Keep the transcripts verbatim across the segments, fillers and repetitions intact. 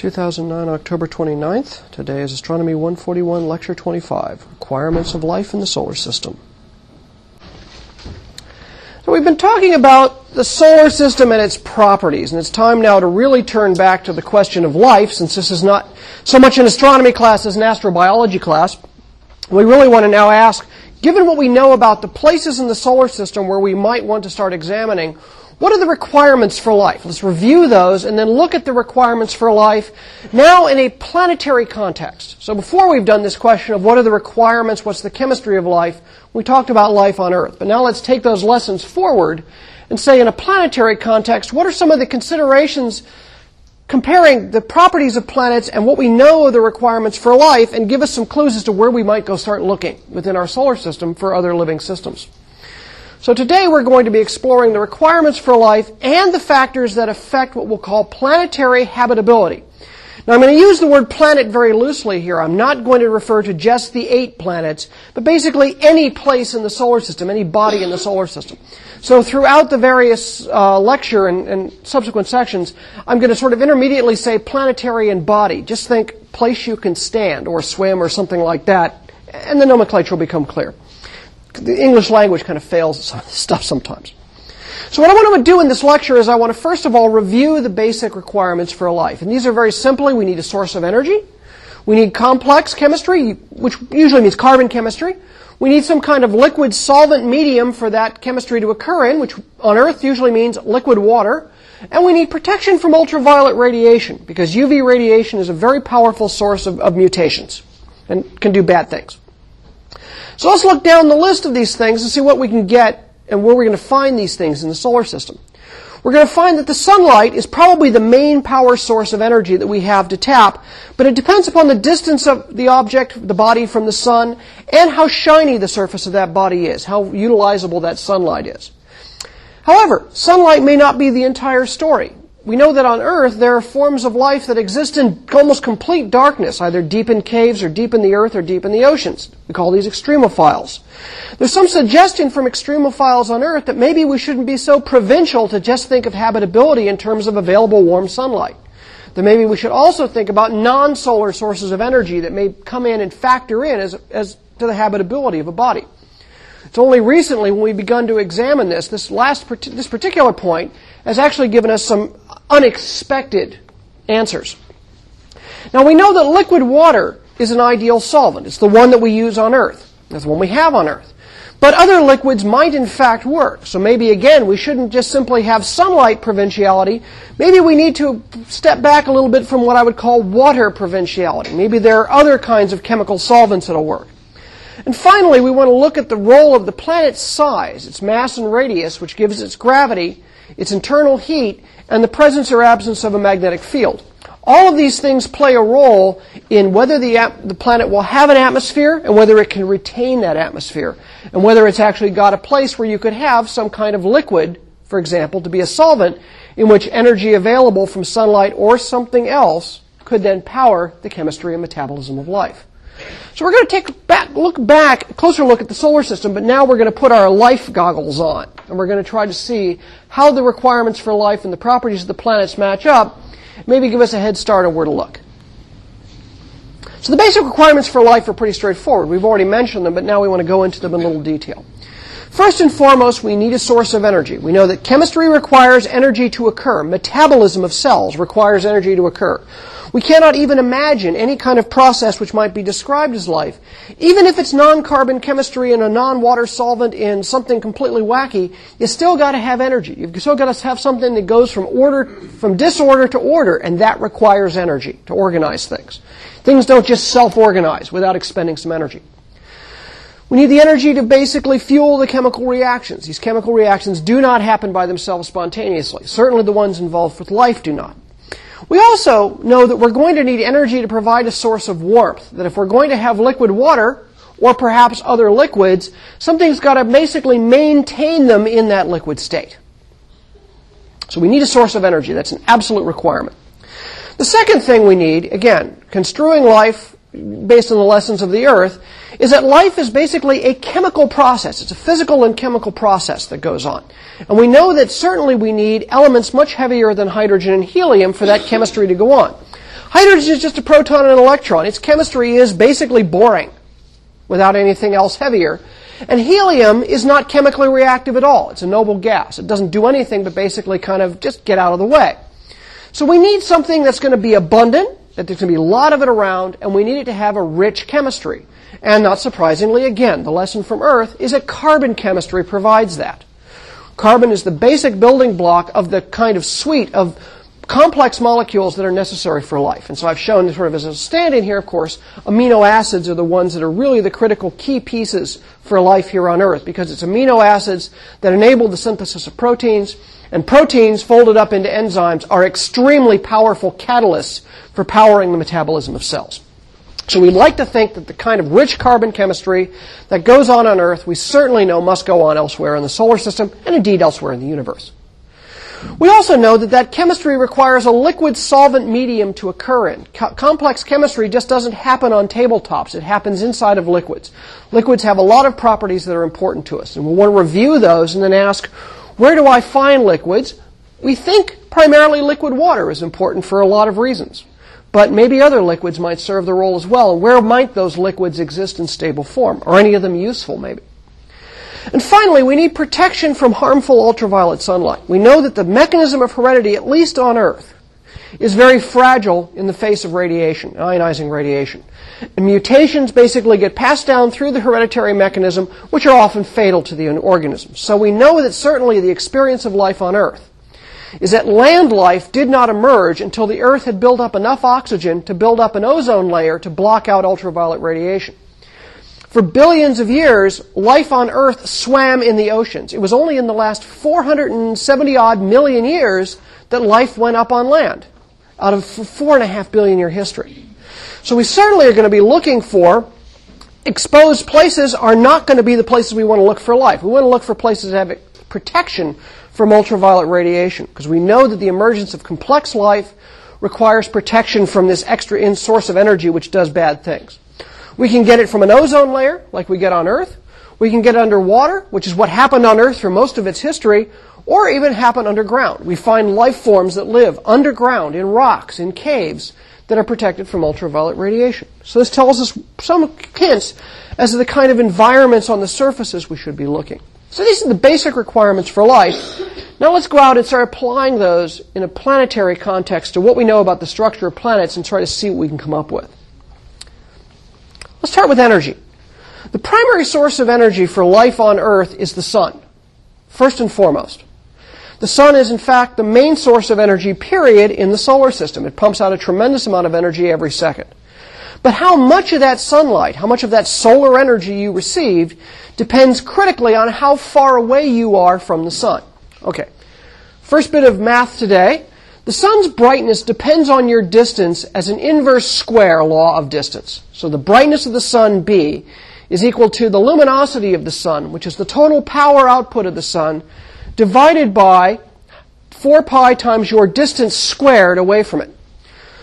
two thousand nine, October twenty-ninth. Today is Astronomy one forty-one, Lecture twenty-five, Requirements of Life in the Solar System. So we've been talking about the solar system and its properties, and it's time now to really turn back to the question of life, since this is not so much an astronomy class as an astrobiology class. We really want to now ask, given what we know about the places in the solar system where we might want to start examining, what are the requirements for life? Let's review those and then look at the requirements for life now in a planetary context. So before we've done this question of what are the requirements, what's the chemistry of life, we talked about life on Earth. But now let's take those lessons forward and say in a planetary context, what are some of the considerations comparing the properties of planets and what we know of the requirements for life, and give us some clues as to where we might go start looking within our solar system for other living systems. So today we're going to be exploring the requirements for life and the factors that affect what we'll call planetary habitability. Now I'm going to use the word planet very loosely here. I'm not going to refer to just the eight planets, but basically any place in the solar system, any body in the solar system. So throughout the various uh, lecture and, and subsequent sections, I'm going to sort of intermediately say planetary and body. Just think place you can stand or swim or something like that, and the nomenclature will become clear. The English language kind of fails at stuff sometimes. So what I want to do in this lecture is I want to first of all review the basic requirements for life. And these are very simply, we need a source of energy. We need complex chemistry, which usually means carbon chemistry. We need some kind of liquid solvent medium for that chemistry to occur in, which on Earth usually means liquid water. And we need protection from ultraviolet radiation, because U V radiation is a very powerful source of, of mutations and can do bad things. So let's look down the list of these things and see what we can get and where we're going to find these things in the solar system. We're going to find that the sunlight is probably the main power source of energy that we have to tap, but it depends upon the distance of the object, the body, from the sun, and how shiny the surface of that body is, how utilizable that sunlight is. However, sunlight may not be the entire story. We know that on Earth there are forms of life that exist in almost complete darkness, either deep in caves or deep in the earth or deep in the oceans. We call these extremophiles. There's some suggestion from extremophiles on Earth that maybe we shouldn't be so provincial to just think of habitability in terms of available warm sunlight. That maybe we should also think about non-solar sources of energy that may come in and factor in as, as to the habitability of a body. It's only recently when we've begun to examine this, this last, this particular point has actually given us some unexpected answers. Now we know that liquid water is an ideal solvent. It's the one that we use on Earth. That's the one we have on Earth. But other liquids might in fact work. So maybe again we shouldn't just simply have sunlight provinciality. Maybe we need to step back a little bit from what I would call water provinciality. Maybe there are other kinds of chemical solvents that'll work. And finally, we want to look at the role of the planet's size, its mass and radius, which gives its gravity, its internal heat, and the presence or absence of a magnetic field. All of these things play a role in whether the, the planet will have an atmosphere and whether it can retain that atmosphere, and whether it's actually got a place where you could have some kind of liquid, for example, to be a solvent in which energy available from sunlight or something else could then power the chemistry and metabolism of life. So we're going to take back, look back, a closer look at the solar system, but now we're going to put our life goggles on, and we're going to try to see how the requirements for life and the properties of the planets match up, maybe give us a head start on where to look. So the basic requirements for life are pretty straightforward. We've already mentioned them, but now we want to go into them in a little detail. First and foremost, we need a source of energy. We know that chemistry requires energy to occur. Metabolism of cells requires energy to occur. We cannot even imagine any kind of process which might be described as life, even if it's non-carbon chemistry and a non-water solvent in something completely wacky. You still got to have energy. You've still got to have something that goes from order, from disorder to order, and that requires energy to organize things. Things don't just self-organize without expending some energy. We need the energy to basically fuel the chemical reactions. These chemical reactions do not happen by themselves spontaneously. Certainly the ones involved with life do not. We also know that we're going to need energy to provide a source of warmth, that if we're going to have liquid water, or perhaps other liquids, something's got to basically maintain them in that liquid state. So we need a source of energy. That's an absolute requirement. The second thing we need, again, construing life based on the lessons of the Earth, is that life is basically a chemical process. It's a physical and chemical process that goes on. And we know that certainly we need elements much heavier than hydrogen and helium for that chemistry to go on. Hydrogen is just a proton and an electron. Its chemistry is basically boring without anything else heavier. And helium is not chemically reactive at all. It's a noble gas. It doesn't do anything but basically kind of just get out of the way. So we need something that's going to be abundant, that there's going to be a lot of it around, and we need it to have a rich chemistry. And not surprisingly, again, the lesson from Earth is that carbon chemistry provides that. Carbon is the basic building block of the kind of suite of complex molecules that are necessary for life. And so I've shown sort of as a stand-in here, of course, amino acids are the ones that are really the critical key pieces for life here on Earth, because it's amino acids that enable the synthesis of proteins, and proteins folded up into enzymes are extremely powerful catalysts for powering the metabolism of cells. So we like to think that the kind of rich carbon chemistry that goes on on Earth, we certainly know must go on elsewhere in the solar system, and indeed elsewhere in the universe. We also know that that chemistry requires a liquid solvent medium to occur in. Co- complex chemistry just doesn't happen on tabletops. It happens inside of liquids. Liquids have a lot of properties that are important to us, and we'll want to review those and then ask, where do I find liquids? We think primarily liquid water is important for a lot of reasons, but maybe other liquids might serve the role as well, and where might those liquids exist in stable form, or any of them useful maybe? And finally, we need protection from harmful ultraviolet sunlight. We know that the mechanism of heredity, at least on Earth, is very fragile in the face of radiation, ionizing radiation. And mutations basically get passed down through the hereditary mechanism, which are often fatal to the organism. So we know that certainly the experience of life on Earth is that land life did not emerge until the Earth had built up enough oxygen to build up an ozone layer to block out ultraviolet radiation. For billions of years, life on Earth swam in the oceans. It was only in the last four hundred seventy odd million years that life went up on land, out of four and a half billion year history. So we certainly are going to be looking for exposed places are not going to be the places we want to look for life. We want to look for places that have protection from ultraviolet radiation, because we know that the emergence of complex life requires protection from this extra in source of energy which does bad things. We can get it from an ozone layer, like we get on Earth. We can get it underwater, which is what happened on Earth for most of its history, or even happen underground. We find life forms that live underground, in rocks, in caves, that are protected from ultraviolet radiation. So this tells us some hints as to the kind of environments on the surfaces we should be looking. So these are the basic requirements for life. Now let's go out and start applying those in a planetary context to what we know about the structure of planets and try to see what we can come up with. Let's start with energy. The primary source of energy for life on Earth is the sun, first and foremost. The sun is, in fact, the main source of energy, period, in the solar system. It pumps out a tremendous amount of energy every second. But how much of that sunlight, how much of that solar energy you received, depends critically on how far away you are from the sun. Okay, first bit of math today. The sun's brightness depends on your distance as an inverse square law of distance. So the brightness of the sun, B, is equal to the luminosity of the sun, which is the total power output of the sun, divided by four pi times your distance squared away from it.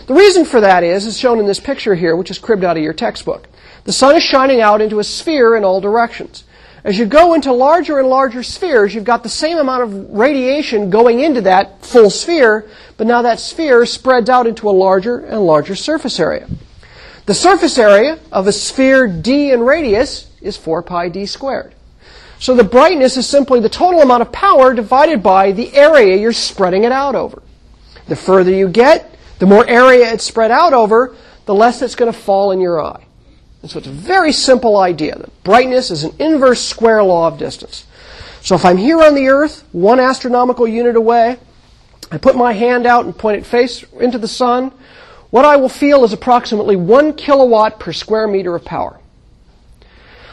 The reason for that is, as shown in this picture here, which is cribbed out of your textbook. The sun is shining out into a sphere in all directions. As you go into larger and larger spheres, you've got the same amount of radiation going into that full sphere, but now that sphere spreads out into a larger and larger surface area. The surface area of a sphere d in radius is four pi d squared. So the brightness is simply the total amount of power divided by the area you're spreading it out over. The further you get, the more area it's spread out over, the less it's going to fall in your eye. And so it's a very simple idea that brightness is an inverse square law of distance. So if I'm here on the Earth, one astronomical unit away, I put my hand out and point it face into the sun, what I will feel is approximately one kilowatt per square meter of power.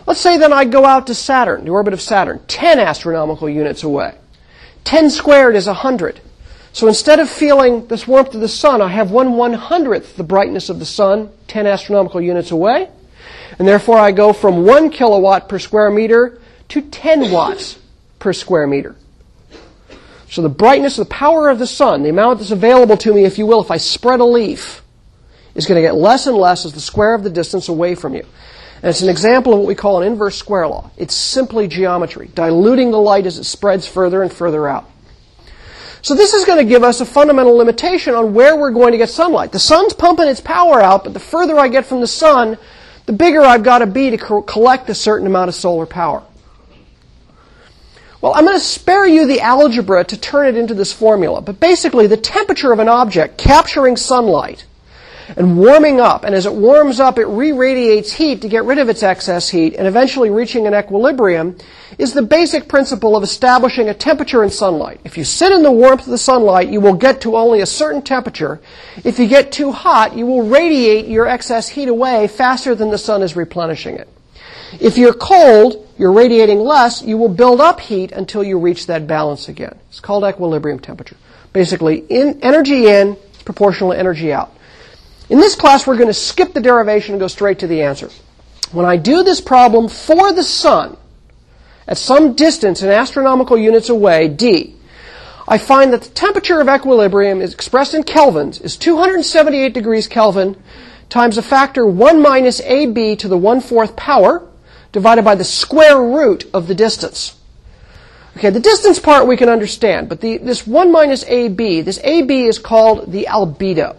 Let's say then I go out to Saturn, the orbit of Saturn, ten astronomical units away. ten squared is one hundred. So instead of feeling this warmth of the sun, I have one one-hundredth the brightness of the sun, ten astronomical units away. And therefore, I go from one kilowatt per square meter to ten watts per square meter. So the brightness, the power of the sun, the amount that's available to me, if you will, if I spread a leaf, is going to get less and less as the square of the distance away from you. And it's an example of what we call an inverse square law. It's simply geometry, diluting the light as it spreads further and further out. So this is going to give us a fundamental limitation on where we're going to get sunlight. The sun's pumping its power out, but the further I get from the sun, the bigger I've got to be to co- collect a certain amount of solar power. Well, I'm going to spare you the algebra to turn it into this formula, but basically the temperature of an object capturing sunlight and warming up, and as it warms up, it re-radiates heat to get rid of its excess heat and eventually reaching an equilibrium, is the basic principle of establishing a temperature in sunlight. If you sit in the warmth of the sunlight, you will get to only a certain temperature. If you get too hot, you will radiate your excess heat away faster than the sun is replenishing it. If you're cold, you're radiating less, you will build up heat until you reach that balance again. It's called equilibrium temperature. Basically, in, energy in is proportional to energy out. In this class, we're going to skip the derivation and go straight to the answer. When I do this problem for the sun, at some distance in astronomical units away, D, I find that the temperature of equilibrium is expressed in kelvins is two hundred seventy-eight degrees Kelvin times a factor one minus A B to the one-fourth power divided by the square root of the distance. Okay, the distance part we can understand, but the, this one minus A B, this A B is called the albedo.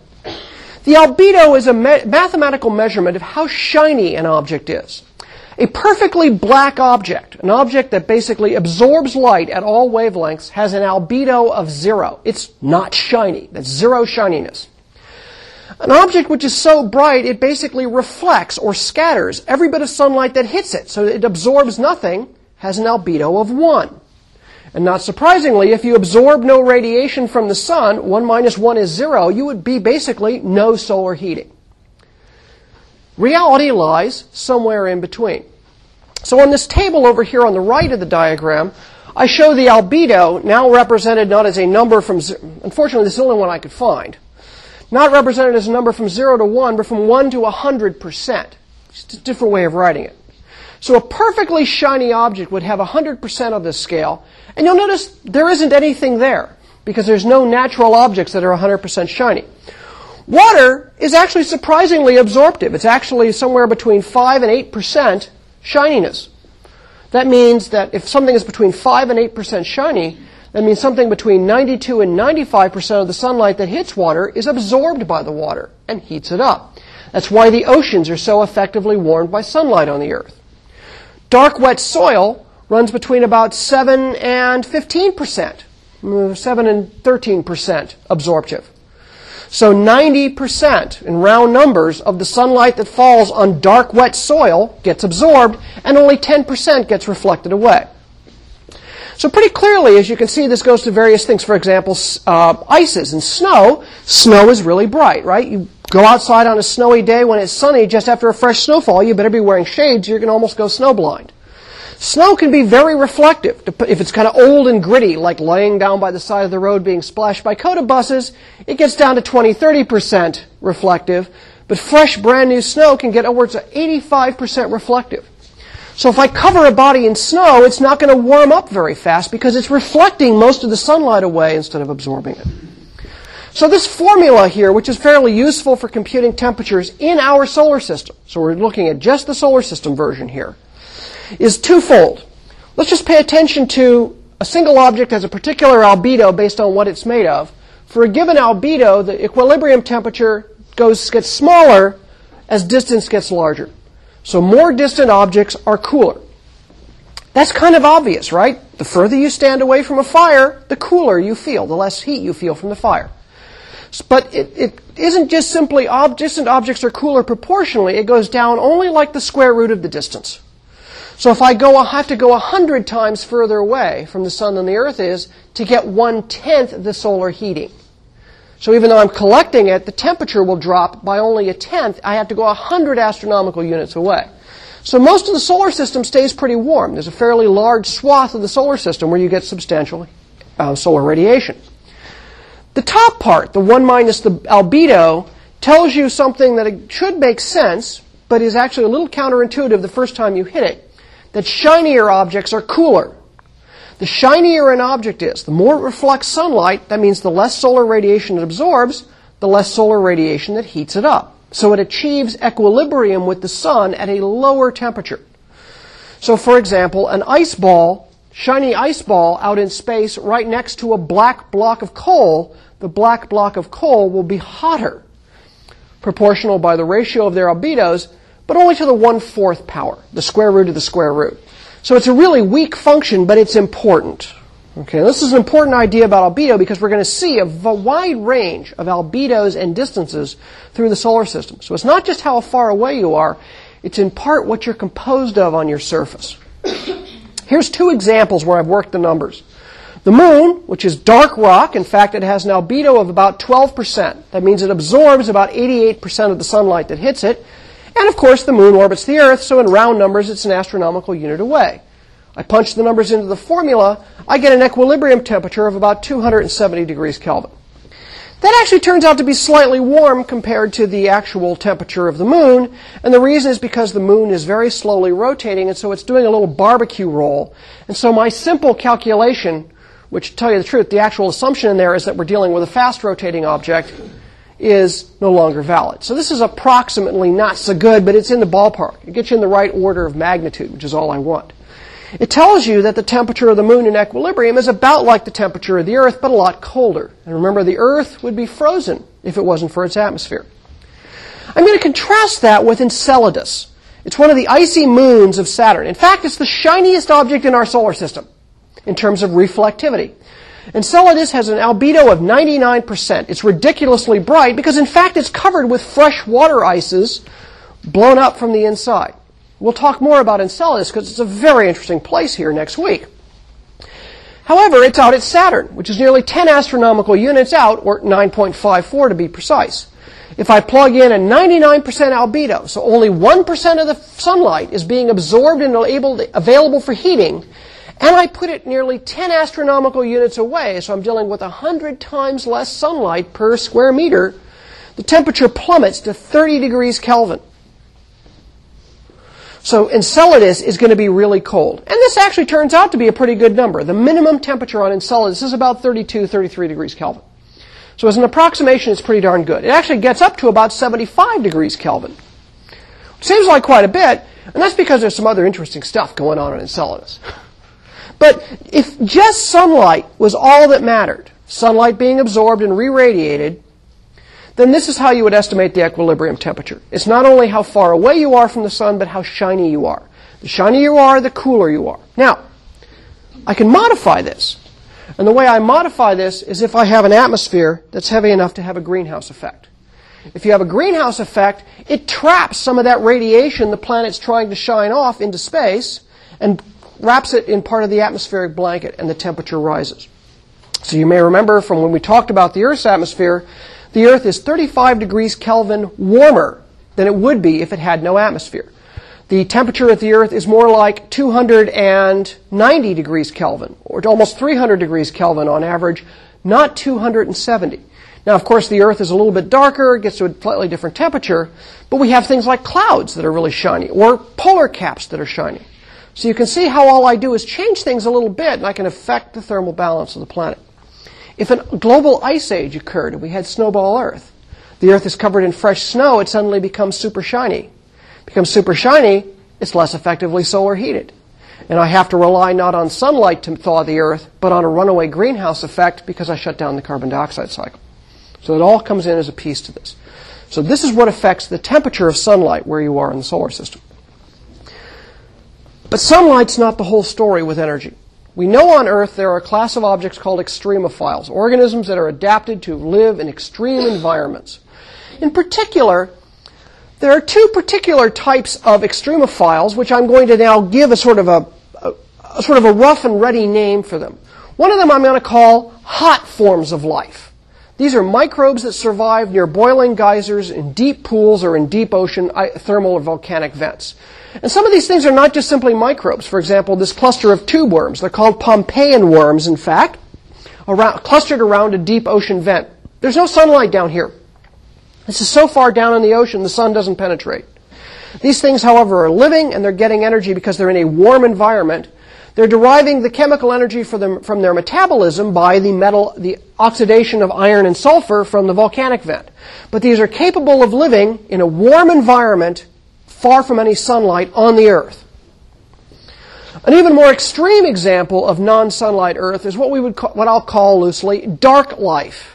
The albedo is a me- mathematical measurement of how shiny an object is. A perfectly black object, an object that basically absorbs light at all wavelengths, has an albedo of zero. It's not shiny. That's zero shininess. An object which is so bright it basically reflects or scatters every bit of sunlight that hits it, so it absorbs nothing, has an albedo of one. And not surprisingly, if you absorb no radiation from the sun, one minus one is zero, you would be basically no solar heating. Reality lies somewhere in between. So on this table over here on the right of the diagram, I show the albedo, now represented not as a number from, unfortunately this is the only one I could find, not represented as a number from zero to one, but from one to one hundred percent. Just a different way of writing it. So a perfectly shiny object would have one hundred percent of this scale, and you'll notice there isn't anything there, because there's no natural objects that are one hundred percent shiny. Water is actually surprisingly absorptive. It's actually somewhere between five and eight percent shininess. That means that if something is between five and eight percent shiny, that means something between ninety-two and ninety-five percent of the sunlight that hits water is absorbed by the water and heats it up. That's why the oceans are so effectively warmed by sunlight on the Earth. Dark, wet soil runs between about seven and fifteen percent, seven and thirteen percent absorptive. So ninety percent in round numbers of the sunlight that falls on dark, wet soil gets absorbed, and only ten percent gets reflected away. So pretty clearly, as you can see, this goes to various things. For example, uh, ices and snow. Snow is really bright, right? You go outside on a snowy day when it's sunny just after a fresh snowfall. You better be wearing shades. You're going to almost go snowblind. Snow can be very reflective. If it's kind of old and gritty, like laying down by the side of the road being splashed by Coda buses, it gets down to twenty, thirty percent reflective. But fresh, brand new snow can get upwards of eighty-five percent reflective. So if I cover a body in snow, it's not going to warm up very fast because it's reflecting most of the sunlight away instead of absorbing it. So this formula here, which is fairly useful for computing temperatures in our solar system, so we're looking at just the solar system version here, is twofold. Let's just pay attention to a single object has a particular albedo based on what it's made of. For a given albedo, the equilibrium temperature goes gets smaller as distance gets larger. So more distant objects are cooler. That's kind of obvious, right? The further you stand away from a fire, the cooler you feel, the less heat you feel from the fire. But it, it isn't just simply ob- distant objects are cooler proportionally. It goes down only like the square root of the distance. So if I go, I have to go one hundred times further away from the sun than the Earth is to get one-tenth the solar heating. So even though I'm collecting it, the temperature will drop by only a tenth. I have to go one hundred astronomical units away. So most of the solar system stays pretty warm. There's a fairly large swath of the solar system where you get substantial uh, solar radiation. The top part, the one minus the albedo, tells you something that it should make sense, but is actually a little counterintuitive the first time you hit it, that shinier objects are cooler. The shinier an object is, the more it reflects sunlight, that means the less solar radiation it absorbs, the less solar radiation that heats it up. So it achieves equilibrium with the sun at a lower temperature. So for example, an ice ball shiny ice ball out in space right next to a black block of coal, the black block of coal will be hotter, proportional by the ratio of their albedos, but only to the one-fourth power, the square root of the square root. So it's a really weak function, but it's important. Okay, this is an important idea about albedo because we're going to see a wide range of albedos and distances through the solar system. So it's not just how far away you are, it's in part what you're composed of on your surface. Here's two examples where I've worked the numbers. The moon, which is dark rock, in fact, it has an albedo of about twelve percent. That means it absorbs about eighty-eight percent of the sunlight that hits it. And, of course, the moon orbits the Earth, so in round numbers, it's an astronomical unit away. I punch the numbers into the formula. I get an equilibrium temperature of about two hundred seventy degrees Kelvin. That actually turns out to be slightly warm compared to the actual temperature of the moon, and the reason is because the moon is very slowly rotating, and so it's doing a little barbecue roll. And so my simple calculation, which, to tell you the truth, the actual assumption in there is that we're dealing with a fast-rotating object, is no longer valid. So this is approximately not so good, but it's in the ballpark. It gets you in the right order of magnitude, which is all I want. It tells you that the temperature of the moon in equilibrium is about like the temperature of the Earth, but a lot colder. And remember, the Earth would be frozen if it wasn't for its atmosphere. I'm going to contrast that with Enceladus. It's one of the icy moons of Saturn. In fact, it's the shiniest object in our solar system in terms of reflectivity. Enceladus has an albedo of ninety-nine percent. It's ridiculously bright because, in fact, it's covered with fresh water ices blown up from the inside. We'll talk more about Enceladus because it's a very interesting place here next week. However, it's out at Saturn, which is nearly ten astronomical units out, or nine point five four to be precise. If I plug in a ninety-nine percent albedo, so only one percent of the sunlight is being absorbed and able to, available for heating, and I put it nearly ten astronomical units away, so I'm dealing with one hundred times less sunlight per square meter, the temperature plummets to thirty degrees Kelvin. So Enceladus is going to be really cold. And this actually turns out to be a pretty good number. The minimum temperature on Enceladus is about thirty-two, thirty-three degrees Kelvin. So as an approximation, it's pretty darn good. It actually gets up to about seventy-five degrees Kelvin. Which seems like quite a bit, and that's because there's some other interesting stuff going on in Enceladus. But if just sunlight was all that mattered, sunlight being absorbed and re-radiated, then this is how you would estimate the equilibrium temperature. It's not only how far away you are from the sun, but how shiny you are. The shinier you are, the cooler you are. Now, I can modify this. And the way I modify this is if I have an atmosphere that's heavy enough to have a greenhouse effect. If you have a greenhouse effect, it traps some of that radiation the planet's trying to shine off into space and wraps it in part of the atmospheric blanket, and the temperature rises. So you may remember from when we talked about the Earth's atmosphere, the Earth is thirty-five degrees Kelvin warmer than it would be if it had no atmosphere. The temperature at the Earth is more like two hundred ninety degrees Kelvin, or almost three hundred degrees Kelvin on average, not two hundred seventy. Now, of course, the Earth is a little bit darker, gets to a slightly different temperature, but we have things like clouds that are really shiny, or polar caps that are shiny. So you can see how all I do is change things a little bit, and I can affect the thermal balance of the planet. If a global ice age occurred and we had snowball Earth, the Earth is covered in fresh snow, it suddenly becomes super shiny. Becomes super shiny, it's less effectively solar heated. And I have to rely not on sunlight to thaw the Earth, but on a runaway greenhouse effect because I shut down the carbon dioxide cycle. So it all comes in as a piece to this. So this is what affects the temperature of sunlight where you are in the solar system. But sunlight's not the whole story with energy. We know on Earth there are a class of objects called extremophiles, organisms that are adapted to live in extreme environments. In particular, there are two particular types of extremophiles, which I'm going to now give a sort of a, a, a sort of a rough and ready name for them. One of them I'm going to call hot forms of life. These are microbes that survive near boiling geysers, in deep pools, or in deep ocean thermal or volcanic vents. And some of these things are not just simply microbes. For example, this cluster of tube worms. They're called Pompeian worms, in fact, around, clustered around a deep ocean vent. There's no sunlight down here. This is so far down in the ocean, the sun doesn't penetrate. These things, however, are living, and they're getting energy because they're in a warm environment. They're deriving the chemical energy for them, from their metabolism by the metal, the oxidation of iron and sulfur from the volcanic vent. But these are capable of living in a warm environment far from any sunlight on the Earth. An even more extreme example of non-sunlight Earth is what we would call, what I'll call loosely, dark life.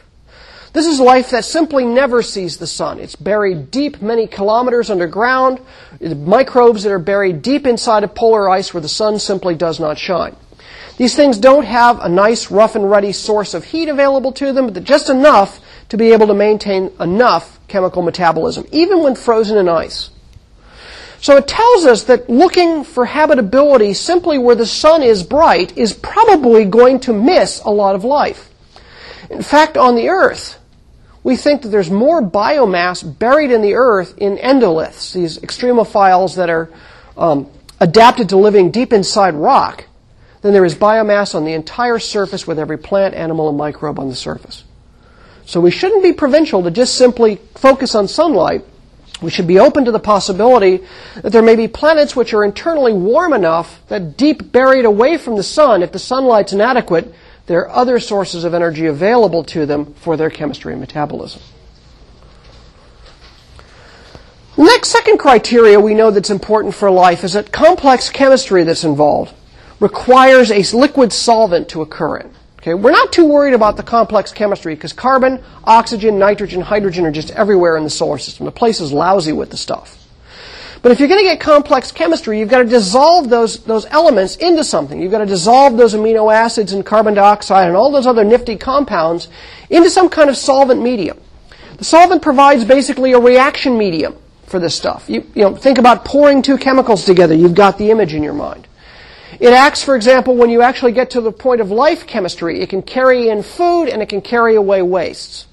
This is life that simply never sees the sun. It's buried deep many kilometers underground, microbes that are buried deep inside of polar ice where the sun simply does not shine. These things don't have a nice, rough and ready source of heat available to them, but just enough to be able to maintain enough chemical metabolism, even when frozen in ice. So it tells us that looking for habitability simply where the sun is bright is probably going to miss a lot of life. In fact, on the Earth, we think that there's more biomass buried in the Earth in endoliths, these extremophiles that are um, adapted to living deep inside rock, then there is biomass on the entire surface with every plant, animal, and microbe on the surface. So we shouldn't be provincial to just simply focus on sunlight. We should be open to the possibility that there may be planets which are internally warm enough that deep buried away from the sun, if the sunlight's inadequate, there are other sources of energy available to them for their chemistry and metabolism. The next second criteria we know that's important for life is that complex chemistry that's involved requires a liquid solvent to occur in. Okay, we're not too worried about the complex chemistry because carbon, oxygen, nitrogen, hydrogen are just everywhere in the solar system. The place is lousy with the stuff. But if you're going to get complex chemistry, you've got to dissolve those, those elements into something. You've got to dissolve those amino acids and carbon dioxide and all those other nifty compounds into some kind of solvent medium. The solvent provides basically a reaction medium for this stuff. You, you know, think about pouring two chemicals together. You've got the image in your mind. It acts, for example, when you actually get to the point of life chemistry. It can carry in food and it can carry away wastes.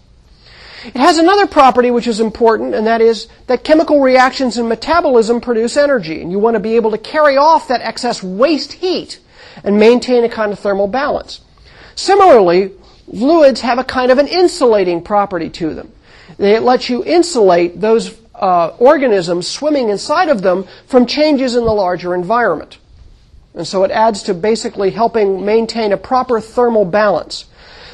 It has another property which is important, and that is that chemical reactions and metabolism produce energy, and you want to be able to carry off that excess waste heat and maintain a kind of thermal balance. Similarly, fluids have a kind of an insulating property to them. They let you insulate those uh, organisms swimming inside of them from changes in the larger environment. And so it adds to basically helping maintain a proper thermal balance.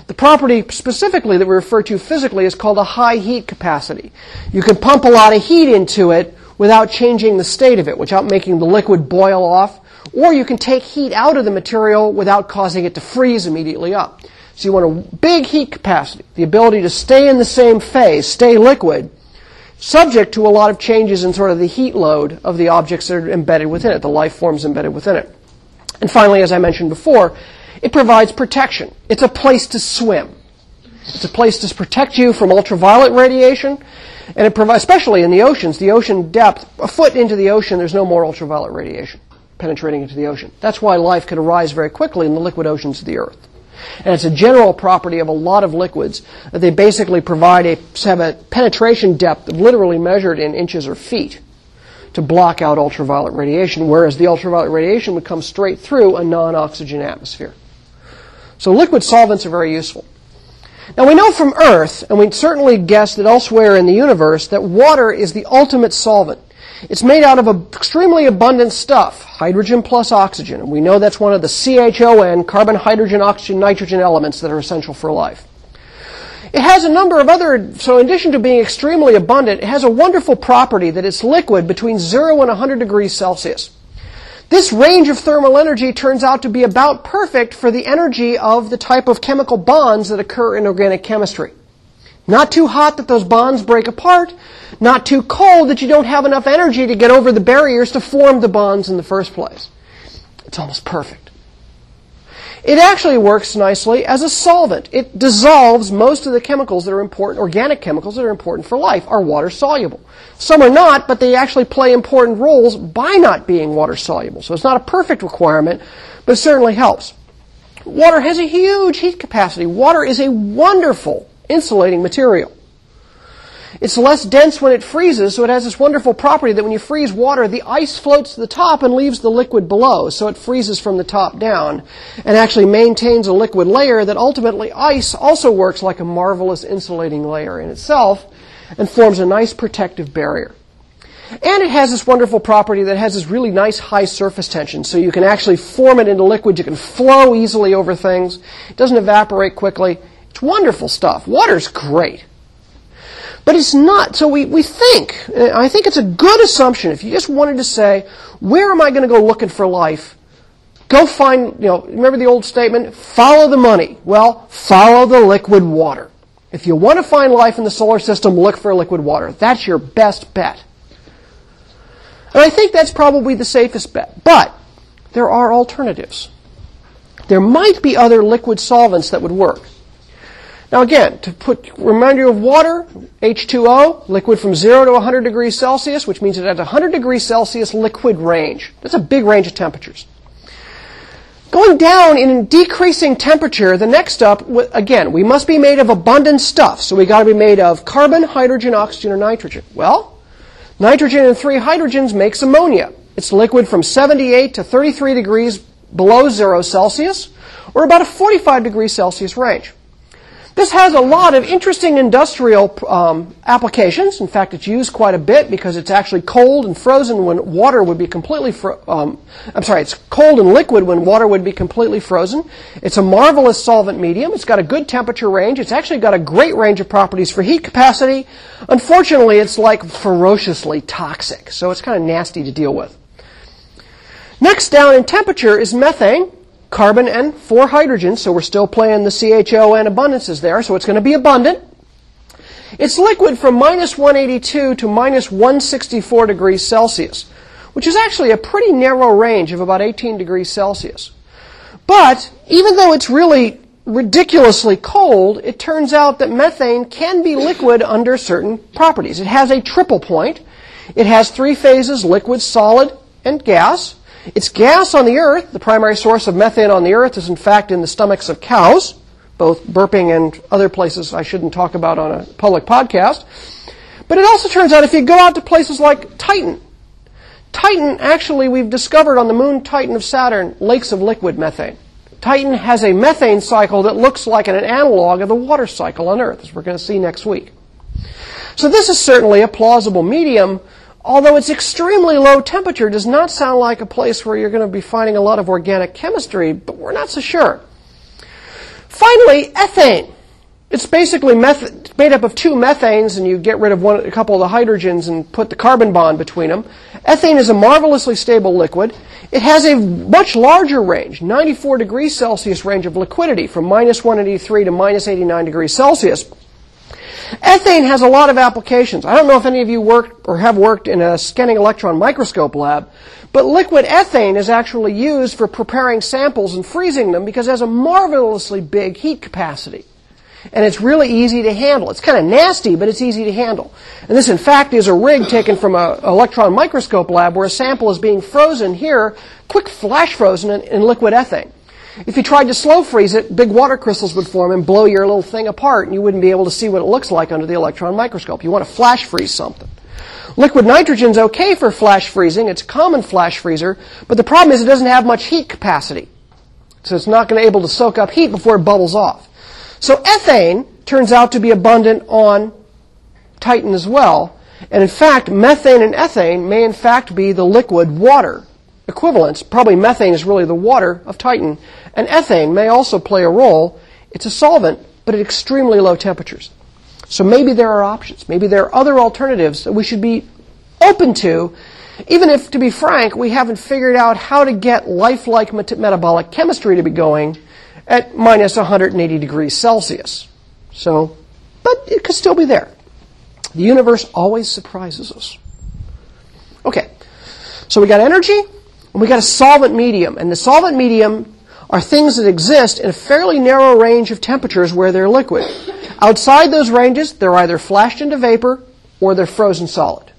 The property specifically that we refer to physically is called a high heat capacity. You can pump a lot of heat into it without changing the state of it, without making the liquid boil off, or you can take heat out of the material without causing it to freeze immediately up. So you want a big heat capacity, the ability to stay in the same phase, stay liquid, subject to a lot of changes in sort of the heat load of the objects that are embedded within it, the life forms embedded within it. And finally, as I mentioned before, it provides protection. It's a place to swim. It's a place to protect you from ultraviolet radiation, and it provides, especially in the oceans, the ocean depth, a foot into the ocean, there's no more ultraviolet radiation penetrating into the ocean. That's why life could arise very quickly in the liquid oceans of the Earth. And it's a general property of a lot of liquids that they basically provide a, have a penetration depth literally measured in inches or feet to block out ultraviolet radiation, whereas the ultraviolet radiation would come straight through a non-oxygen atmosphere. So liquid solvents are very useful. Now we know from Earth, and we certainly guess that elsewhere in the universe, that water is the ultimate solvent. It's made out of a extremely abundant stuff, hydrogen plus oxygen, and we know that's one of the C H O N, carbon, hydrogen, oxygen, nitrogen elements that are essential for life. It has a number of other, so in addition to being extremely abundant, it has a wonderful property that it's liquid between zero and one hundred degrees Celsius. This range of thermal energy turns out to be about perfect for the energy of the type of chemical bonds that occur in organic chemistry. Not too hot that those bonds break apart, not too cold that you don't have enough energy to get over the barriers to form the bonds in the first place. It's almost perfect. It actually works nicely as a solvent. It dissolves most of the chemicals that are important, organic chemicals that are important for life, are water-soluble. Some are not, but they actually play important roles by not being water-soluble. So it's not a perfect requirement, but it certainly helps. Water has a huge heat capacity. Water is a wonderful insulating material. It's less dense when it freezes, so it has this wonderful property that when you freeze water, the ice floats to the top and leaves the liquid below, so it freezes from the top down and actually maintains a liquid layer that ultimately ice also works like a marvelous insulating layer in itself and forms a nice protective barrier. And it has this wonderful property that has this really nice high surface tension, so you can actually form it into liquid, you can flow easily over things, it doesn't evaporate quickly. It's wonderful stuff. Water's great. But it's not, so we, we think, I think it's a good assumption if you just wanted to say, where am I going to go looking for life Go find, you know, remember the old statement, follow the money. Well, follow the liquid water. If you want to find life in the solar system, look for liquid water. That's your best bet. And I think that's probably the safest bet. But there are alternatives. There might be other liquid solvents that would work. Now again, to put remind you of water, H two O, liquid from zero to one hundred degrees Celsius, which means it has one hundred degrees Celsius liquid range. That's a big range of temperatures. Going down in decreasing temperature, the next up, again, we must be made of abundant stuff. So we've got to be made of carbon, hydrogen, oxygen, or nitrogen. Well, nitrogen and three hydrogens makes ammonia. It's liquid from seventy-eight to thirty-three degrees below zero Celsius, or about a forty-five degrees Celsius range. This has a lot of interesting industrial um, applications. In fact, it's used quite a bit because it's actually cold and frozen when water would be completely fro um, I'm sorry, it's cold and liquid when water would be completely frozen. It's a marvelous solvent medium. It's got a good temperature range. It's actually got a great range of properties for heat capacity. Unfortunately, it's like ferociously toxic, so it's kind of nasty to deal with. Next down in temperature is methane. Carbon and four hydrogens, so we're still playing the C H O N abundances there, so it's going to be abundant. It's liquid from minus one eighty-two to minus one sixty-four degrees Celsius, which is actually a pretty narrow range of about eighteen degrees Celsius. But even though it's really ridiculously cold, it turns out that methane can be liquid under certain properties. It has a triple point. It has three phases, liquid, solid, and gas. It's gas on the Earth. The primary source of methane on the Earth is, in fact, in the stomachs of cows, both burping and other places I shouldn't talk about on a public podcast. But it also turns out if you go out to places like Titan, Titan, actually, we've discovered on the moon Titan of Saturn, lakes of liquid methane. Titan has a methane cycle that looks like an analog of the water cycle on Earth, as we're going to see next week. So this is certainly a plausible medium. Although its extremely low temperature does not sound like a place where you're going to be finding a lot of organic chemistry, but we're not so sure. Finally, ethane. It's basically meth made up of two methanes, and you get rid of one, a couple of the hydrogens and put the carbon bond between them. Ethane is a marvelously stable liquid. It has a much larger range, ninety-four degrees Celsius range of liquidity, from minus one eighty-three to minus eighty-nine degrees Celsius. Ethane has a lot of applications. I don't know if any of you worked or have worked in a scanning electron microscope lab, but liquid ethane is actually used for preparing samples and freezing them because it has a marvelously big heat capacity. And it's really easy to handle. It's kind of nasty, but it's easy to handle. And this, in fact, is a rig taken from an electron microscope lab where a sample is being frozen here, quick flash frozen in, in liquid ethane. If you tried to slow freeze it, big water crystals would form and blow your little thing apart, and you wouldn't be able to see what it looks like under the electron microscope. You want to flash freeze something. Liquid nitrogen's okay for flash freezing. It's a common flash freezer, but the problem is it doesn't have much heat capacity. So it's not going to be able to soak up heat before it bubbles off. So ethane turns out to be abundant on Titan as well. And in fact, methane and ethane may in fact be the liquid water equivalents. Probably methane is really the water of Titan. And ethane may also play a role. It's a solvent, but at extremely low temperatures. So maybe there are options. Maybe there are other alternatives that we should be open to, even if, to be frank, we haven't figured out how to get lifelike met- metabolic chemistry to be going at minus one eighty degrees Celsius. So, but it could still be there. The universe always surprises us. Okay, so we got energy, and we got a solvent medium. And the solvent medium are things that exist in a fairly narrow range of temperatures where they're liquid. Outside those ranges, they're either flashed into vapor or they're frozen solid.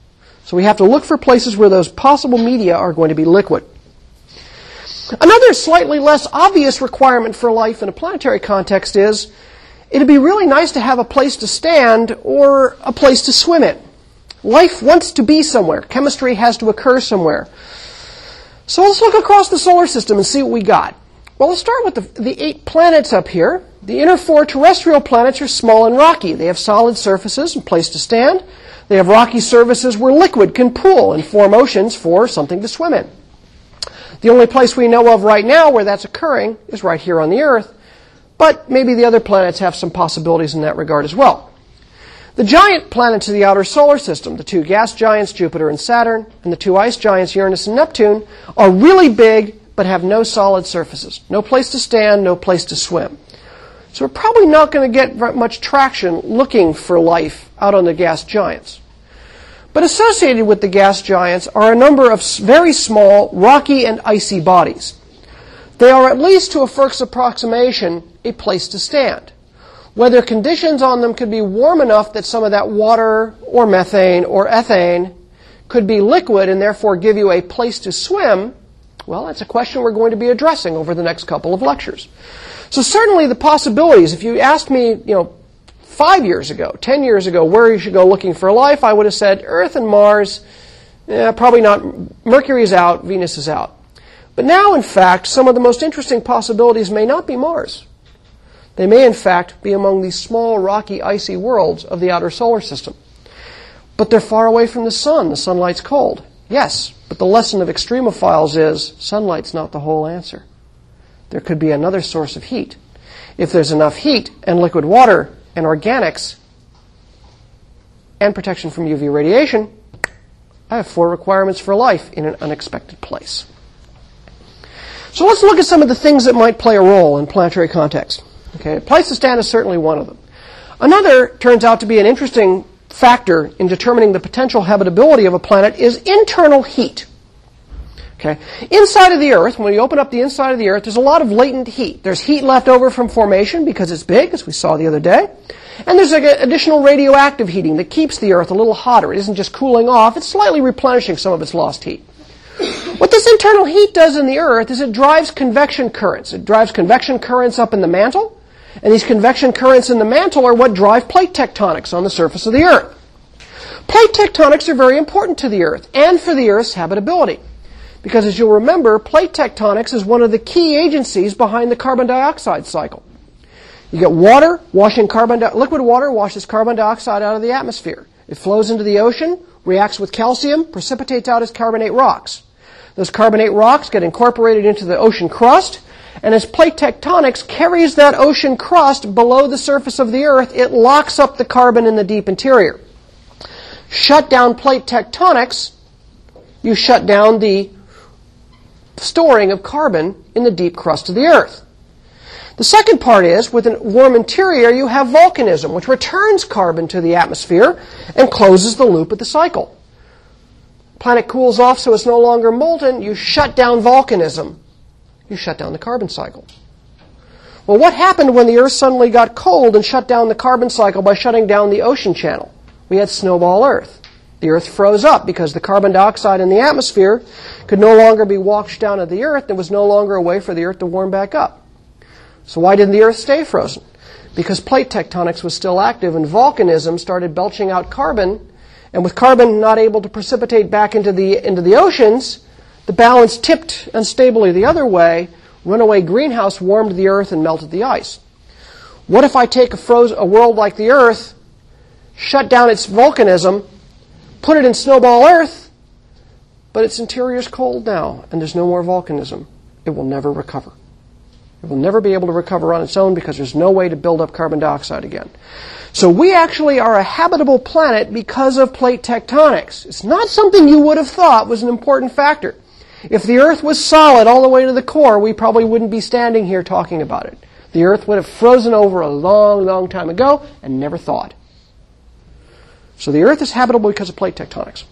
So we have to look for places where those possible media are going to be liquid. Another slightly less obvious requirement for life in a planetary context is it'd be really nice to have a place to stand or a place to swim in. Life wants to be somewhere. Chemistry has to occur somewhere. So let's look across the solar system and see what we got. Well, let's start with the, the eight planets up here. The inner four terrestrial planets are small and rocky. They have solid surfaces and place to stand. They have rocky surfaces where liquid can pool and form oceans for something to swim in. The only place we know of right now where that's occurring is right here on the Earth, but maybe the other planets have some possibilities in that regard as well. The giant planets of the outer solar system, the two gas giants, Jupiter and Saturn, and the two ice giants, Uranus and Neptune, are really big, but have no solid surfaces. No place to stand, no place to swim. So we're probably not going to get much traction looking for life out on the gas giants. But associated with the gas giants are a number of very small, rocky and icy bodies. They are, at least to a first approximation, a place to stand. Whether conditions on them could be warm enough that some of that water or methane or ethane could be liquid and therefore give you a place to swim, well, that's a question we're going to be addressing over the next couple of lectures. So certainly the possibilities, if you asked me, you know, five years ago, ten years ago, where you should go looking for life, I would have said Earth and Mars, eh, probably not. Mercury is out, Venus is out. But now, in fact, some of the most interesting possibilities may not be Mars. They may, in fact, be among these small, rocky, icy worlds of the outer solar system. But they're far away from the sun. The sunlight's cold. Yes, but the lesson of extremophiles is sunlight's not the whole answer. There could be another source of heat. If there's enough heat and liquid water and organics and protection from U V radiation, I have four requirements for life in an unexpected place. So let's look at some of the things that might play a role in planetary context. Okay, a place to stand is certainly one of them. Another turns out to be an interesting factor in determining the potential habitability of a planet is internal heat. Okay, inside of the Earth, when you open up the inside of the Earth, there's a lot of latent heat. There's heat left over from formation because it's big, as we saw the other day. And there's like additional radioactive heating that keeps the Earth a little hotter. It isn't just cooling off. It's slightly replenishing some of its lost heat. What this internal heat does in the Earth is it drives convection currents. It drives convection currents up in the mantle. And these convection currents in the mantle are what drive plate tectonics on the surface of the Earth. Plate tectonics are very important to the Earth and for the Earth's habitability. Because as you'll remember, plate tectonics is one of the key agencies behind the carbon dioxide cycle. You get water washing carbon di- liquid water washes carbon dioxide out of the atmosphere. It flows into the ocean, reacts with calcium, precipitates out as carbonate rocks. Those carbonate rocks get incorporated into the ocean crust, and as plate tectonics carries that ocean crust below the surface of the Earth, it locks up the carbon in the deep interior. Shut down plate tectonics, you shut down the storing of carbon in the deep crust of the Earth. The second part is, with a warm interior, you have volcanism, which returns carbon to the atmosphere and closes the loop of the cycle. Planet cools off so it's no longer molten, you shut down volcanism. You shut down the carbon cycle. Well, what happened when the Earth suddenly got cold and shut down the carbon cycle by shutting down the ocean channel? We had snowball Earth. The Earth froze up because the carbon dioxide in the atmosphere could no longer be washed down to the Earth. There was no longer a way for the Earth to warm back up. So why didn't the Earth stay frozen? Because plate tectonics was still active and volcanism started belching out carbon. And with carbon not able to precipitate back into the, into the oceans, the balance tipped unstably the other way. Runaway greenhouse warmed the Earth and melted the ice. What if I take a, froze, a world like the Earth, shut down its volcanism, put it in snowball Earth, but its interior's cold now, and there's no more volcanism? It will never recover. It will never be able to recover on its own because there's no way to build up carbon dioxide again. So we actually are a habitable planet because of plate tectonics. It's not something you would have thought was an important factor. If the Earth was solid all the way to the core, we probably wouldn't be standing here talking about it. The Earth would have frozen over a long, long time ago and never thawed. So the Earth is habitable because of plate tectonics.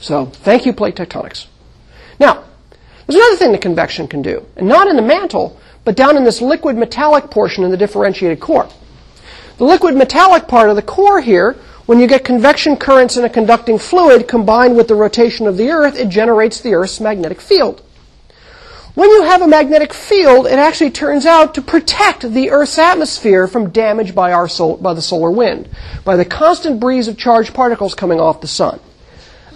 So thank you, plate tectonics. Now, there's another thing that convection can do, and not in the mantle, but down in this liquid metallic portion in the differentiated core. The liquid metallic part of the core here, when you get convection currents in a conducting fluid combined with the rotation of the Earth, it generates the Earth's magnetic field. When you have a magnetic field, it actually turns out to protect the Earth's atmosphere from damage by, our sol- by the solar wind, by the constant breeze of charged particles coming off the sun.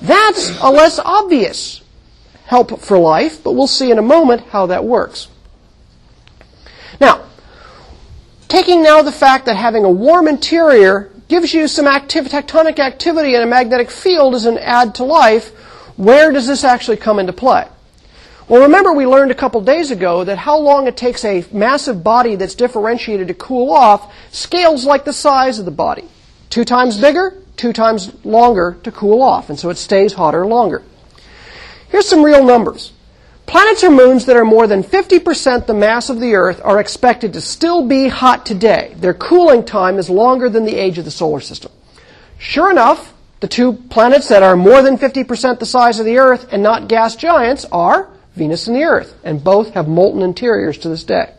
That's a less obvious help for life, but we'll see in a moment how that works. Now, taking now the fact that having a warm interior gives you some active, tectonic activity and a magnetic field as an add to life, where does this actually come into play? Well, remember we learned a couple days ago that how long it takes a massive body that's differentiated to cool off scales like the size of the body. Two times bigger, two times longer to cool off, and so it stays hotter longer. Here's some real numbers. Planets or moons that are more than fifty percent the mass of the Earth are expected to still be hot today. Their cooling time is longer than the age of the solar system. Sure enough, the two planets that are more than fifty percent the size of the Earth and not gas giants are Venus and the Earth, and both have molten interiors to this day.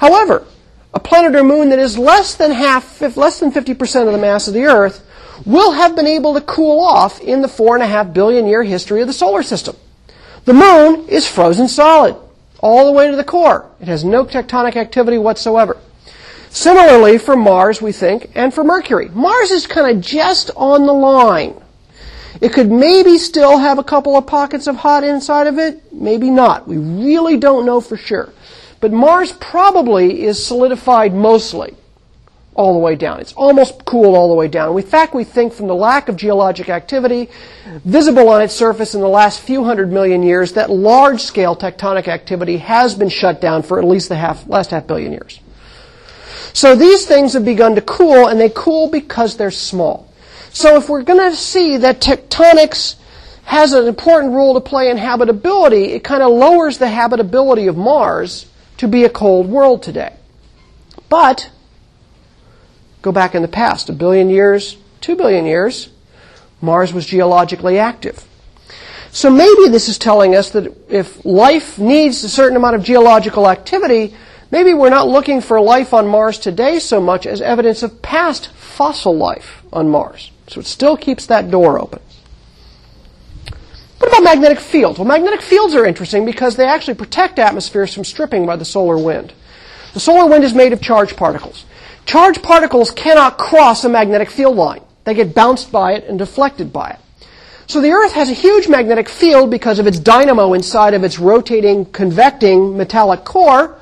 However, a planet or moon that is less than half, less than fifty percent of the mass of the Earth will have been able to cool off in the four and a half billion year history of the solar system. The moon is frozen solid all the way to the core. It has no tectonic activity whatsoever. Similarly for Mars, we think, and for Mercury. Mars is kind of just on the line. It could maybe still have a couple of pockets of hot inside of it, maybe not. We really don't know for sure. But Mars probably is solidified mostly all the way down. It's almost cooled all the way down. In fact, we think from the lack of geologic activity visible on its surface in the last few hundred million years that large-scale tectonic activity has been shut down for at least the half, last half billion years. So these things have begun to cool, and they cool because they're small. So if we're going to see that tectonics has an important role to play in habitability, it kind of lowers the habitability of Mars to be a cold world today. But go back in the past, a billion years, two billion years, Mars was geologically active. So maybe this is telling us that if life needs a certain amount of geological activity, maybe we're not looking for life on Mars today so much as evidence of past fossil life on Mars. So it still keeps that door open. What about magnetic fields? Well, magnetic fields are interesting because they actually protect atmospheres from stripping by the solar wind. The solar wind is made of charged particles. Charged particles cannot cross a magnetic field line. They get bounced by it and deflected by it. So the Earth has a huge magnetic field because of its dynamo inside of its rotating, convecting metallic core.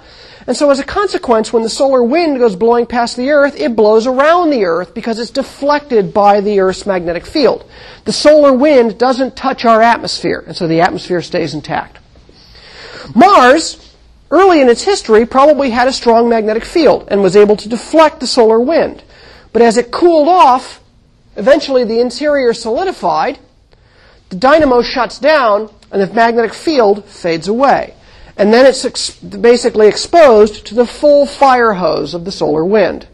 And so as a consequence, when the solar wind goes blowing past the Earth, it blows around the Earth because it's deflected by the Earth's magnetic field. The solar wind doesn't touch our atmosphere, and so the atmosphere stays intact. Mars, early in its history, probably had a strong magnetic field and was able to deflect the solar wind. But as it cooled off, eventually the interior solidified, the dynamo shuts down, and the magnetic field fades away. And then it's ex- basically exposed to the full fire hose of the solar wind.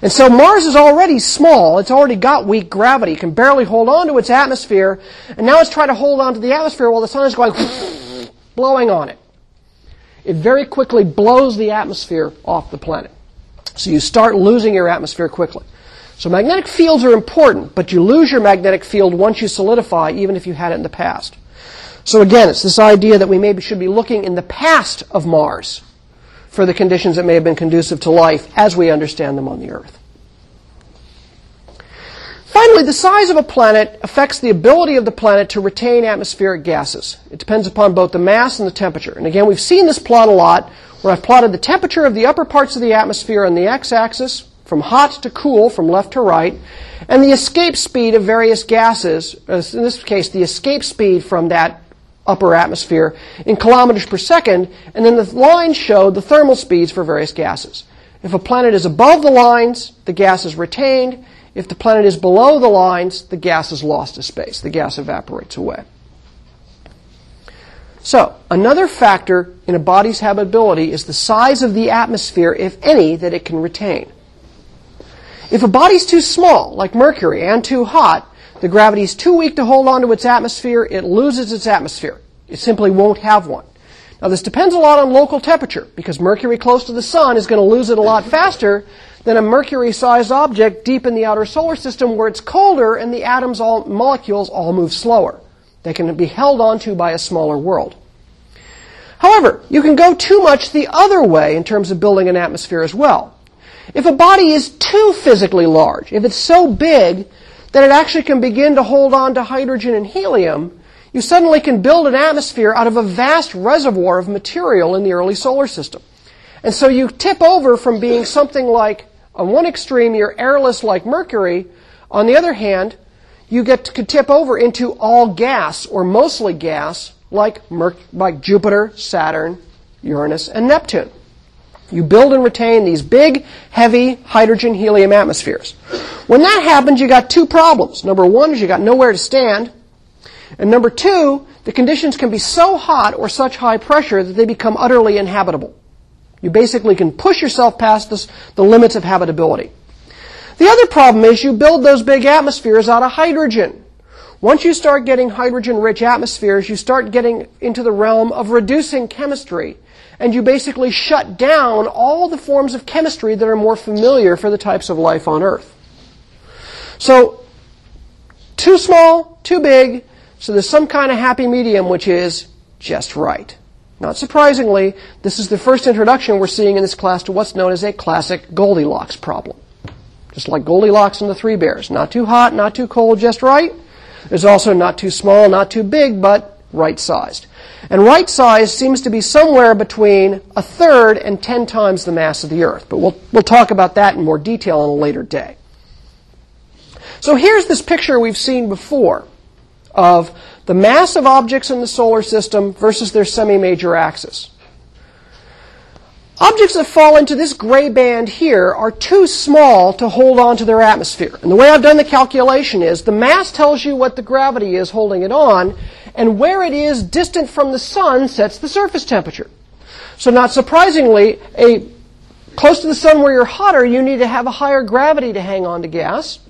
And so Mars is already small. It's already got weak gravity. It can barely hold on to its atmosphere. And now it's trying to hold on to the atmosphere while the sun is going blowing on it. It very quickly blows the atmosphere off the planet. So you start losing your atmosphere quickly. So magnetic fields are important, but you lose your magnetic field once you solidify, even if you had it in the past. So again, it's this idea that we maybe should be looking in the past of Mars for the conditions that may have been conducive to life as we understand them on the Earth. Finally, the size of a planet affects the ability of the planet to retain atmospheric gases. It depends upon both the mass and the temperature. And again, we've seen this plot a lot, where I've plotted the temperature of the upper parts of the atmosphere on the x-axis, from hot to cool, from left to right, and the escape speed of various gases, in this case, the escape speed from that upper atmosphere in kilometers per second, and then the lines show the thermal speeds for various gases. If a planet is above the lines, the gas is retained. If the planet is below the lines, the gas is lost to space. The gas evaporates away. So, another factor in a body's habitability is the size of the atmosphere, if any, that it can retain. If a body's too small, like Mercury, and too hot, the gravity is too weak to hold on to its atmosphere. It loses its atmosphere. It simply won't have one. Now, this depends a lot on local temperature, because Mercury close to the sun is going to lose it a lot faster than a Mercury-sized object deep in the outer solar system where it's colder and the atoms, all molecules, all move slower. They can be held onto by a smaller world. However, you can go too much the other way in terms of building an atmosphere as well. If a body is too physically large, if it's so big that it actually can begin to hold on to hydrogen and helium, you suddenly can build an atmosphere out of a vast reservoir of material in the early solar system. And so you tip over from being something like, on one extreme, you're airless like Mercury. On the other hand, you get to tip over into all gas, or mostly gas, like, Merc- like Jupiter, Saturn, Uranus, and Neptune. You build and retain these big, heavy hydrogen-helium atmospheres. When that happens, you got two problems. Number one is you got nowhere to stand. And number two, the conditions can be so hot or such high pressure that they become utterly inhabitable. You basically can push yourself past this, the limits of habitability. The other problem is you build those big atmospheres out of hydrogen. Once you start getting hydrogen-rich atmospheres, you start getting into the realm of reducing chemistry, and you basically shut down all the forms of chemistry that are more familiar for the types of life on Earth. So, too small, too big, so there's some kind of happy medium which is just right. Not surprisingly, this is the first introduction we're seeing in this class to what's known as a classic Goldilocks problem. Just like Goldilocks and the Three Bears. Not too hot, not too cold, just right. There's also not too small, not too big, but right-sized. And right-sized seems to be somewhere between a third and ten times the mass of the Earth. But we'll, we'll talk about that in more detail on a later day. So here's this picture we've seen before of the mass of objects in the solar system versus their semi-major axis. Objects that fall into this gray band here are too small to hold on to their atmosphere. And the way I've done the calculation is the mass tells you what the gravity is holding it on, and where it is distant from the sun sets the surface temperature. So not surprisingly, a close to the sun where you're hotter, you need to have a higher gravity to hang on to gas.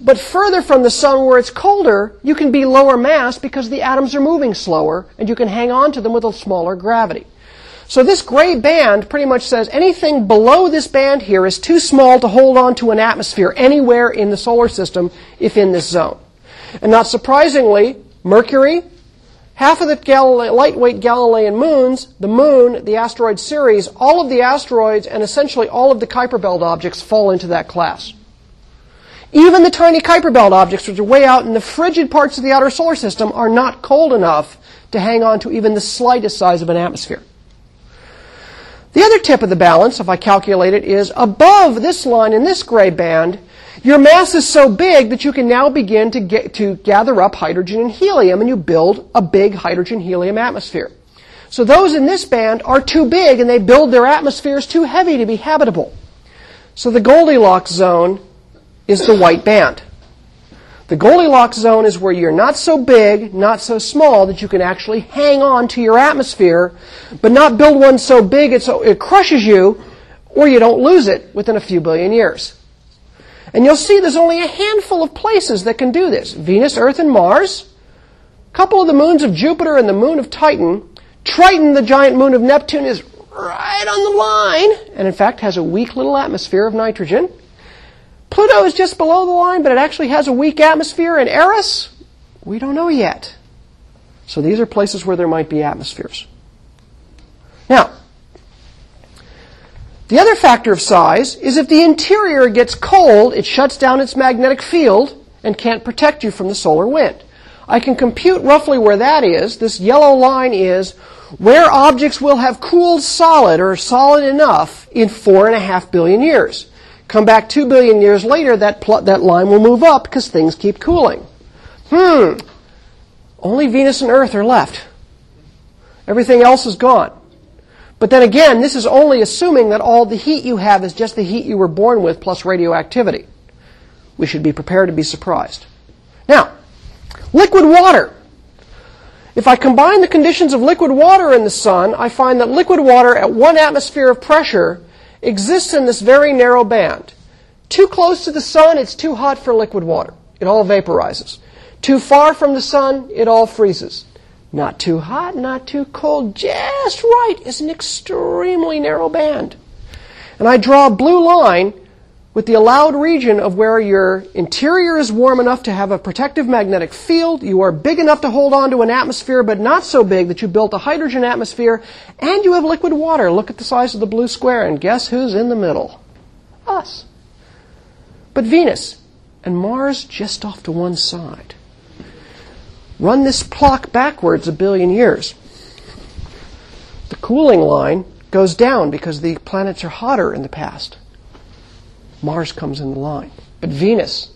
But further from the sun where it's colder, you can be lower mass because the atoms are moving slower, and you can hang on to them with a smaller gravity. So this gray band pretty much says anything below this band here is too small to hold on to an atmosphere anywhere in the solar system if in this zone. And not surprisingly, Mercury, half of the Galile- lightweight Galilean moons, the moon, the asteroid Ceres, all of the asteroids, and essentially all of the Kuiper Belt objects fall into that class. Even the tiny Kuiper Belt objects, which are way out in the frigid parts of the outer solar system, are not cold enough to hang on to even the slightest size of an atmosphere. The other tip of the balance, if I calculate it, is above this line in this gray band, your mass is so big that you can now begin to, get, to gather up hydrogen and helium, and you build a big hydrogen-helium atmosphere. So those in this band are too big, and they build their atmospheres too heavy to be habitable. So the Goldilocks zone is the white band. The Goldilocks zone is where you're not so big, not so small, that you can actually hang on to your atmosphere, but not build one so big it, so it crushes you, or you don't lose it within a few billion years. And you'll see there's only a handful of places that can do this. Venus, Earth, and Mars, a couple of the moons of Jupiter and the moon of Titan. Triton, the giant moon of Neptune, is right on the line, and in fact has a weak little atmosphere of nitrogen. Pluto is just below the line, but it actually has a weak atmosphere. And Eris, we don't know yet. So these are places where there might be atmospheres. Now, the other factor of size is if the interior gets cold, it shuts down its magnetic field and can't protect you from the solar wind. I can compute roughly where that is. This yellow line is where objects will have cooled solid or solid enough in four and a half billion years. Come back two billion years later, that, pl- that line will move up because things keep cooling. Hmm, only Venus and Earth are left. Everything else is gone. But then again, this is only assuming that all the heat you have is just the heat you were born with plus radioactivity. We should be prepared to be surprised. Now, liquid water. If I combine the conditions of liquid water and the sun, I find that liquid water at one atmosphere of pressure exists in this very narrow band. Too close to the sun, it's too hot for liquid water. It all vaporizes. Too far from the sun, it all freezes. Not too hot, not too cold, just right is an extremely narrow band. And I draw a blue line with the allowed region of where your interior is warm enough to have a protective magnetic field, you are big enough to hold on to an atmosphere, but not so big that you built a hydrogen atmosphere, and you have liquid water. Look at the size of the blue square, and guess who's in the middle? Us. But Venus and Mars just off to one side. Run this clock backwards a billion years. The cooling line goes down because the planets are hotter in the past. Mars comes in the line. But Venus,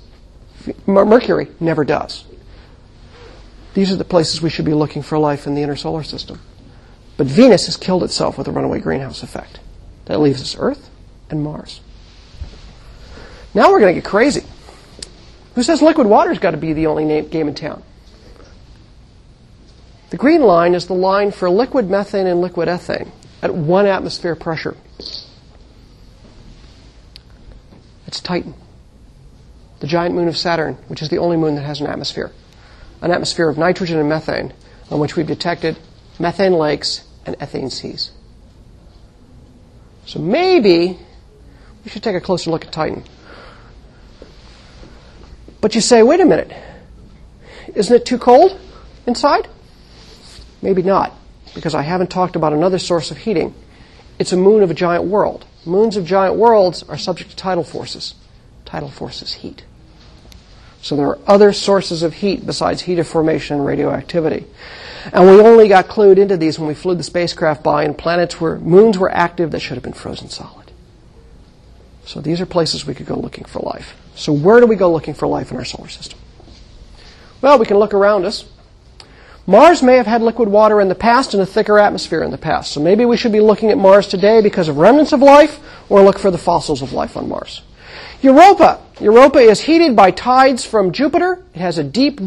Mercury, never does. These are the places we should be looking for life in the inner solar system. But Venus has killed itself with a runaway greenhouse effect. That leaves us Earth and Mars. Now we're going to get crazy. Who says liquid water's got to be the only name, game in town? The green line is the line for liquid methane and liquid ethane at one atmosphere pressure. It's Titan, the giant moon of Saturn, which is the only moon that has an atmosphere. An atmosphere of nitrogen and methane, on which we've detected methane lakes and ethane seas. So maybe we should take a closer look at Titan. But you say, wait a minute, isn't it too cold inside? Maybe not, because I haven't talked about another source of heating. It's a moon of a giant world. Moons of giant worlds are subject to tidal forces. Tidal forces heat. So there are other sources of heat besides heat of formation and radioactivity. And we only got clued into these when we flew the spacecraft by and planets were, moons were active that should have been frozen solid. So these are places we could go looking for life. So where do we go looking for life in our solar system? Well, we can look around us. Mars may have had liquid water in the past and a thicker atmosphere in the past. So maybe we should be looking at Mars today because of remnants of life or look for the fossils of life on Mars. Europa. Europa is heated by tides from Jupiter. It has a deep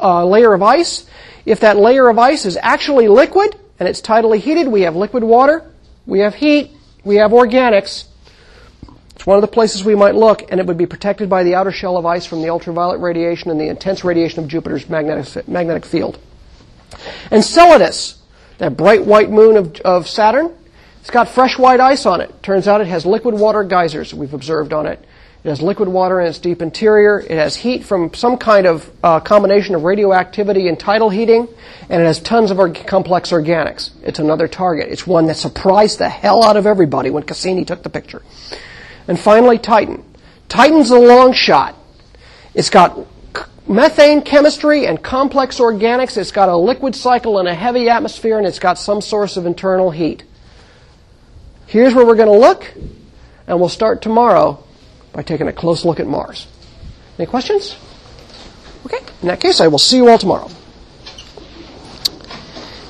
uh, layer of ice. If that layer of ice is actually liquid and it's tidally heated, we have liquid water, we have heat, we have organics. It's one of the places we might look, and it would be protected by the outer shell of ice from the ultraviolet radiation and the intense radiation of Jupiter's magnetic, magnetic field. Enceladus, that bright white moon of, of Saturn, it's got fresh white ice on it. Turns out it has liquid water geysers we've observed on it. It has liquid water in its deep interior. It has heat from some kind of uh, combination of radioactivity and tidal heating, and it has tons of org- complex organics. It's another target. It's one that surprised the hell out of everybody when Cassini took the picture. And finally, Titan. Titan's a long shot. It's got methane chemistry and complex organics. It's got a liquid cycle and a heavy atmosphere, and it's got some source of internal heat. Here's where we're going to look, and we'll start tomorrow by taking a close look at Mars. Any questions? Okay, in that case, I will see you all tomorrow.